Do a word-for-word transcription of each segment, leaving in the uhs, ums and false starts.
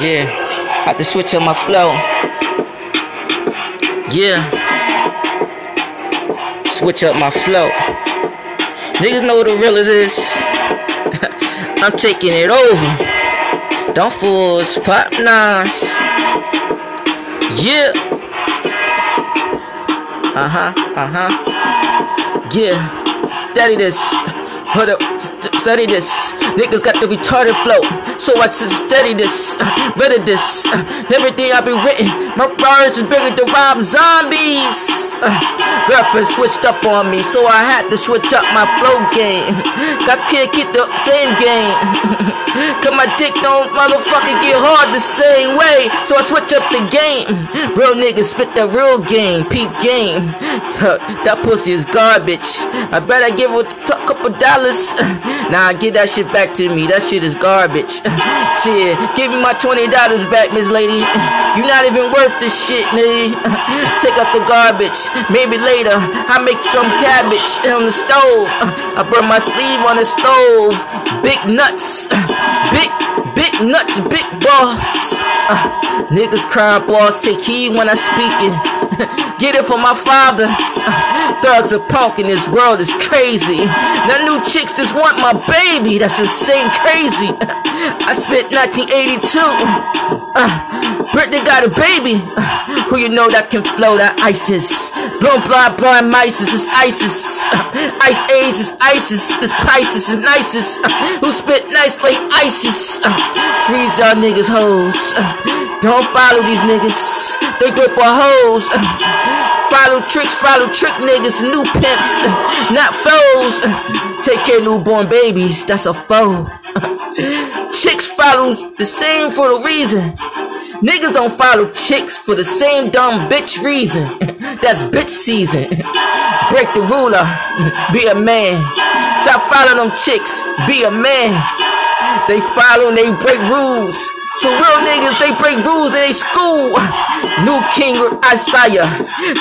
Yeah, had to switch up my flow. Yeah, switch up my flow. Niggas know what the real it is. I'm taking it over. Don't fools pop nines. Yeah. Uh huh. Uh huh. Yeah. Daddy this. Hold up, st study this. Niggas got the retarded flow, so I just study this, uh, better this. Uh, everything I be written, my bars is bigger than Rob Zombies. Uh, girlfriend switched up on me, so I had to switch up my flow game. I can't get the same game. Cause my dick don't motherfucking get hard the same way, so I switch up the game. Real niggas spit that real game, peep game. Uh, that pussy is garbage. I better give a couple dollars. Nah, get that shit back to me. That shit is garbage. Shit, give me my twenty dollars back, Miss Lady. You not even worth this shit, nigga. Take out the garbage. Maybe later, I make some cabbage on the stove. I burn my sleeve on the stove. Big nuts. Big, big nuts, big balls. Uh, niggas crying balls, take heed when I speak it. Get it from my father. Uh, thugs are punk in this world is crazy. The new chicks just want my baby. That's insane crazy. I spit nineteen eighty-two. Uh, Britney got a baby. Uh, who you know that can flow that ISIS? Blown blind, blind mice is ISIS. Uh, ice age is ISIS. This Pisces is ISIS. Uh, who spit nicely ISIS? Uh, freeze y'all niggas hoes. Uh, Don't follow these niggas, they grip our hoes. Uh, follow tricks, follow trick niggas, new pimps, uh, not foes. Uh, take care of newborn babies, that's a foe. Uh, chicks follow the same for the reason. Niggas don't follow chicks for the same dumb bitch reason. That's bitch season. Break the ruler, be a man. Stop following them chicks, be a man. They follow and they break rules. So real niggas, they break rules in they school. New King Isaiah.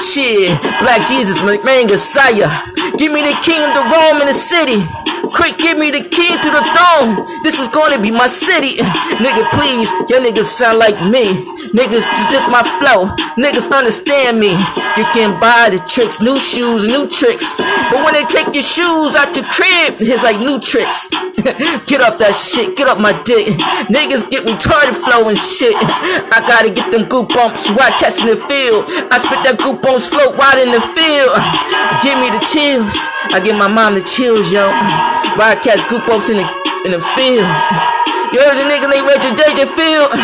Shit, Black Jesus, Messiah. Give me the kingdom to Rome in the city. Quick, give me the key to the throne. This is gonna be my city. Nigga, please, your niggas sound like me. Niggas, is this my flow? Niggas understand me. You can buy the tricks, new shoes, new tricks. But when they take your shoes out your crib, it's like new tricks. Get up that shit, get up my dick. Niggas get retarded. Flow and shit. I gotta get them goop bumps while cats in the field. I spit that goop bumps float wide in the field. Give me the chills. I give my mom the chills, yo. Wild cats goop bumps in the in the field. You heard the nigga they read your J J Field.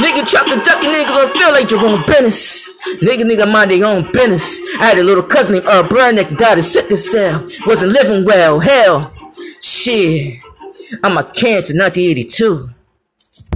Nigga chuckin' chuckin' niggas gonna feel like Jerome Bennis. Nigga nigga mind their own business. I had a little cousin named Earl Brown that died of sickness cell. Wasn't living well, hell. Shit. I'm a cancer nineteen eighty-two.